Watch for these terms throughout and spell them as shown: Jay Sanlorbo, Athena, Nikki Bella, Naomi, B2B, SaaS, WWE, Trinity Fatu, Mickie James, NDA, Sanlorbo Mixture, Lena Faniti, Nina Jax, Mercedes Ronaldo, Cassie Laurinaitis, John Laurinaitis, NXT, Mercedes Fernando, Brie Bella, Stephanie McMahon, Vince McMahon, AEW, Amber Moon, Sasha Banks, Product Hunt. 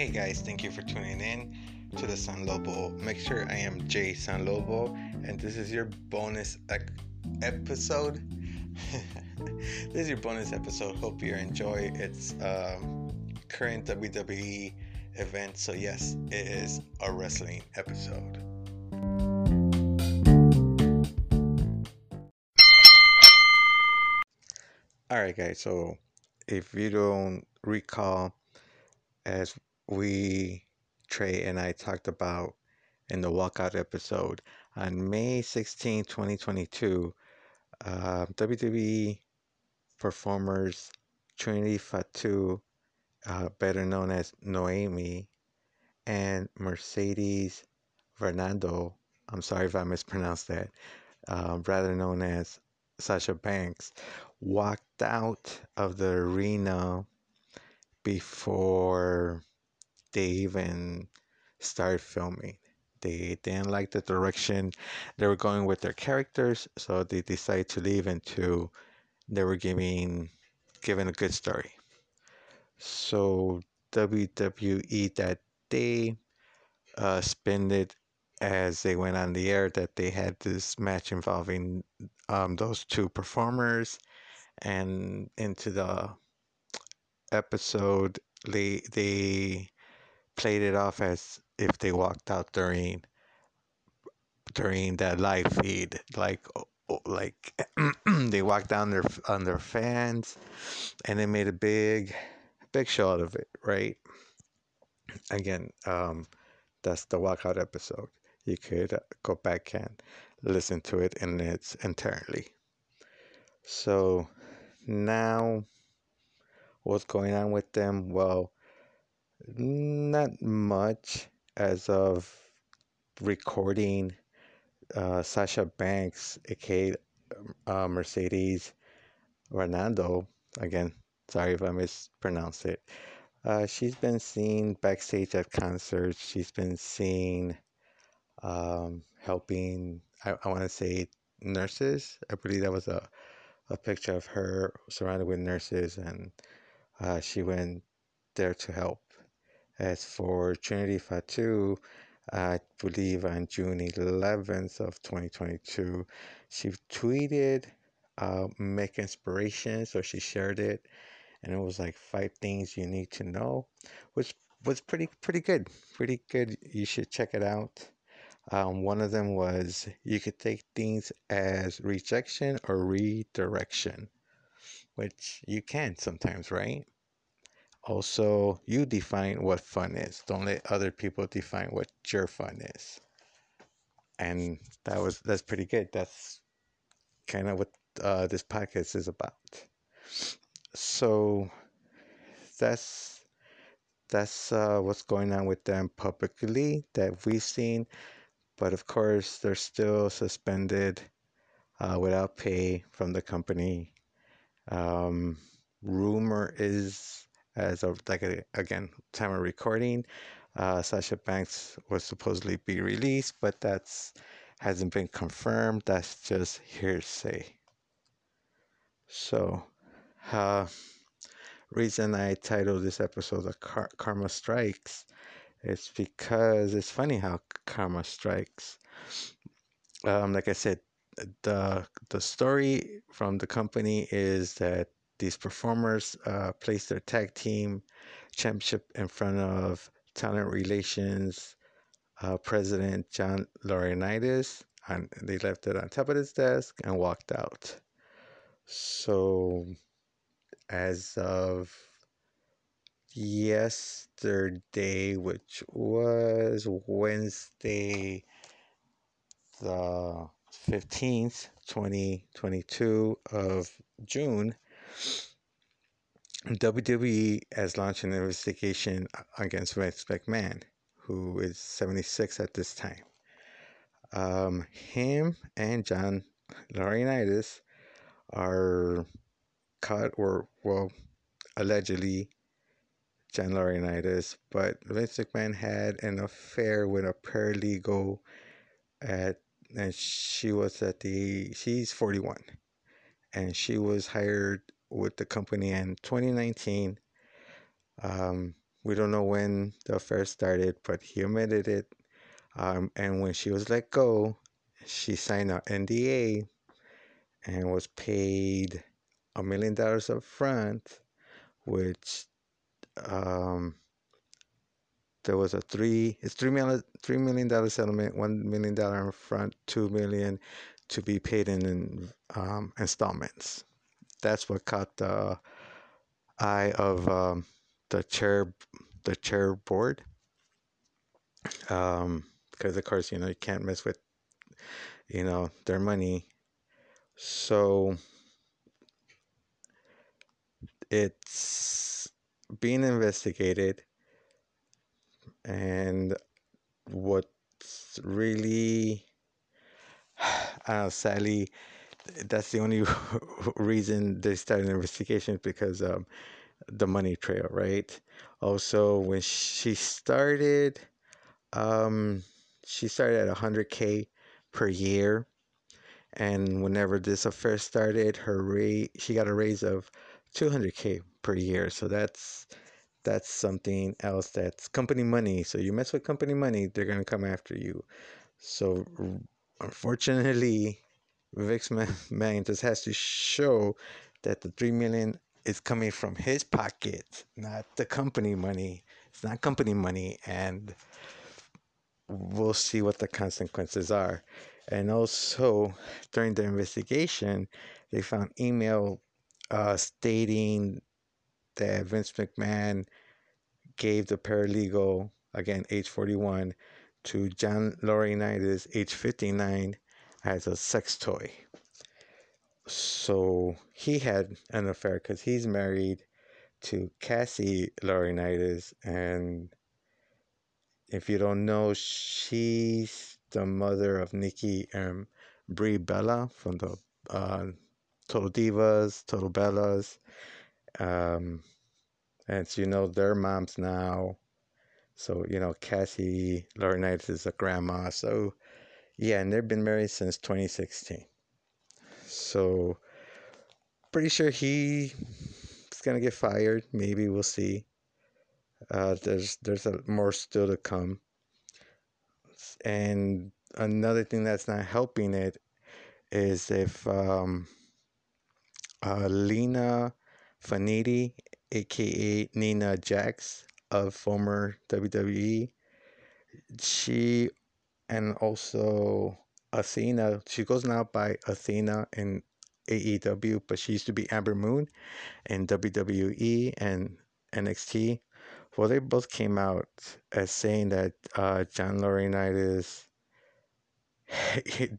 Hey guys, thank you for tuning in to the Sanlorbo Mixture. I am Jay Sanlorbo, and this is your bonus episode. Hope you enjoy. It's current WWE event, so yes, it is a wrestling episode. Alright guys, so if you don't recall, as Trey and I talked about in the walkout episode, on May 16, 2022, WWE performers Trinity Fatu, better known as Naomi, and Mercedes Fernando, I'm sorry if I mispronounced that, rather known as Sasha Banks, walked out of the arena before they even started filming. They didn't like the direction they were going with their characters, so they decided to leave until they were given a good story. So WWE that day spun it as they went on the air that they had this match involving those two performers, and into the episode they played it off as if they walked out during that live feed, like they walked down on their fans, and they made a big show out of it, right? Again, that's the walkout episode. You could go back and listen to it in its entirety. So now, what's going on with them? Well, not much. As of recording, Sasha Banks, aka Mercedes Ronaldo, again, sorry if I mispronounced it, she's been seen backstage at concerts. She's been seen helping, I want to say, nurses. I believe that was a picture of her surrounded with nurses, and she went there to help. As for Trinity Fatu, I believe on June 11th of 2022, she tweeted Make Inspiration, so she shared it, and it was like 5 things you need to know, which was pretty good. You should check it out. One of them was, you could take things as rejection or redirection, which you can sometimes, right? Also, you define what fun is. Don't let other people define what your fun is. And that's pretty good. That's kind of what this podcast is about. So that's what's going on with them publicly that we've seen. But of course, they're still suspended without pay from the company. Rumor is, as of time of recording, Sasha Banks was supposedly be released, but that hasn't been confirmed. That's just hearsay. So, reason I titled this episode "The Karma Strikes" is because it's funny how karma strikes. Like I said, the story from the company is that these performers placed their tag team championship in front of talent relations president John Laurinaitis, and they left it on top of his desk and walked out. So as of yesterday, which was Wednesday the 15th, 2022 of June, WWE has launched an investigation against Vince McMahon, who is 76 at this time. Him and John Laurinaitis are caught, allegedly John Laurinaitis, but Vince McMahon had an affair with a paralegal, and she's 41, and she was hired with the company in 2019. We don't know when the affair started, but he admitted it. And when she was let go, she signed an NDA and was paid $1 million up front, which there was a $3 million settlement, $1 million up front, $2 million to be paid in installments. That's what caught the eye of the chair board, because of course, you can't mess with, their money. So it's being investigated, and what's really, sadly, that's the only reason they started an investigation, because the money trail, right? Also, when she started at $100K per year, and whenever this affair started, she got a raise of $200K per year. So that's something else. That's company money. So you mess with company money, they're gonna come after you. So unfortunately, Vince McMahon just has to show that the $3 million is coming from his pocket, not the company money. It's not company money, and we'll see what the consequences are. And also, during the investigation, they found email stating that Vince McMahon gave the paralegal, again, age 41, to John Laurinaitis, age 59, as a sex toy. So he had an affair, because he's married to Cassie Laurinaitis, and if you don't know, she's the mother of Nikki and Brie Bella from the Total Divas, Total Bellas, and they're moms now. So Cassie Laurinaitis is a grandma. So yeah, and they've been married since 2016. So pretty sure he's gonna get fired. Maybe we'll see. There's more still to come. And another thing that's not helping it is if Lena Faniti, aka Nina Jax, of former WWE, she, and also Athena, she goes now by Athena in AEW, but she used to be Amber Moon in WWE and NXT. Well, they both came out as saying that John Laurinaitis,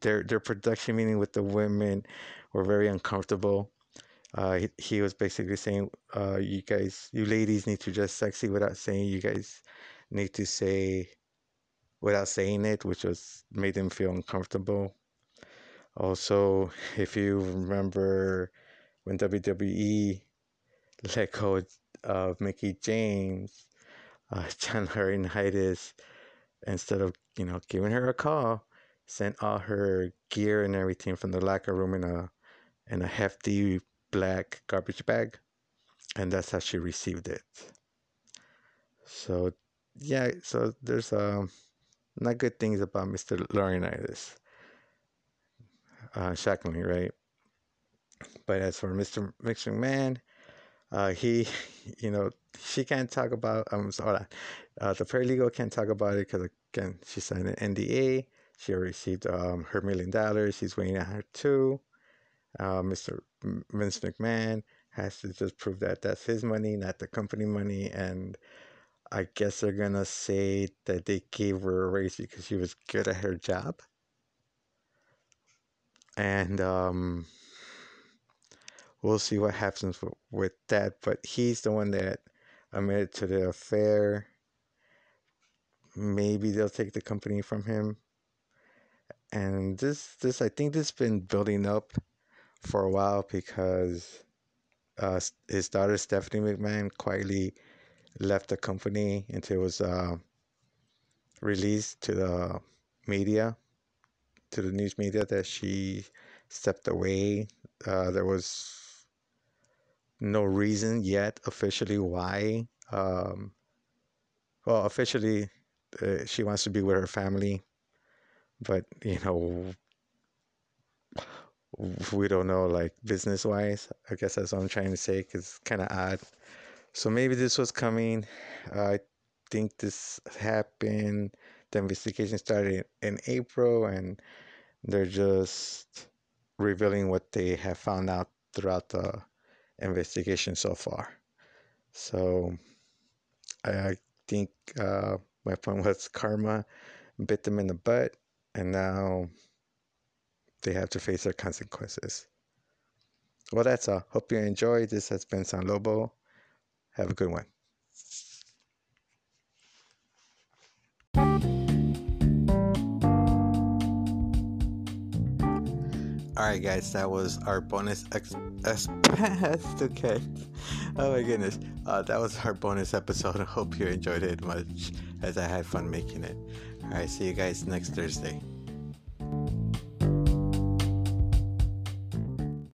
their production meeting with the women were very uncomfortable. He was basically saying, you ladies need to dress sexy without saying, you guys need to say without saying it, which made them feel uncomfortable. Also, if you remember when WWE let go of Mickie James, John Laurinaitis, instead of giving her a call, sent all her gear and everything from the locker room in a hefty black garbage bag, and that's how she received it. So yeah, so there's not good things about Mr. Laurinaitis. Shockingly, right? But as for Mr. McMahon, she can't talk about, the paralegal can't talk about it, because again, she signed an NDA. She received her $1 million. She's waiting on her too. Mr. Vince McMahon has to just prove that that's his money, not the company money. And I guess they're gonna say that they gave her a raise because she was good at her job. And we'll see what happens with that. But he's the one that admitted to the affair. Maybe they'll take the company from him. And this I think this has been building up for a while, because his daughter Stephanie McMahon quietly left the company until it was released to the media, to the news media, that she stepped away. There was no reason yet officially why Well, officially, she wants to be with her family, but we don't know, like, business-wise. I guess that's what I'm trying to say, 'cause it's kind of odd. So maybe this was coming. I think this happened. The investigation started in April, and they're just revealing what they have found out throughout the investigation so far. So I think my point was karma bit them in the butt, and now they have to face their consequences. Well, that's all. Hope you enjoyed. This has been Sanlorbo. Have a good one. Alright guys, that was our bonus okay. Oh my goodness. That was our bonus episode. I hope you enjoyed it much as I had fun making it. Alright, see you guys next Thursday.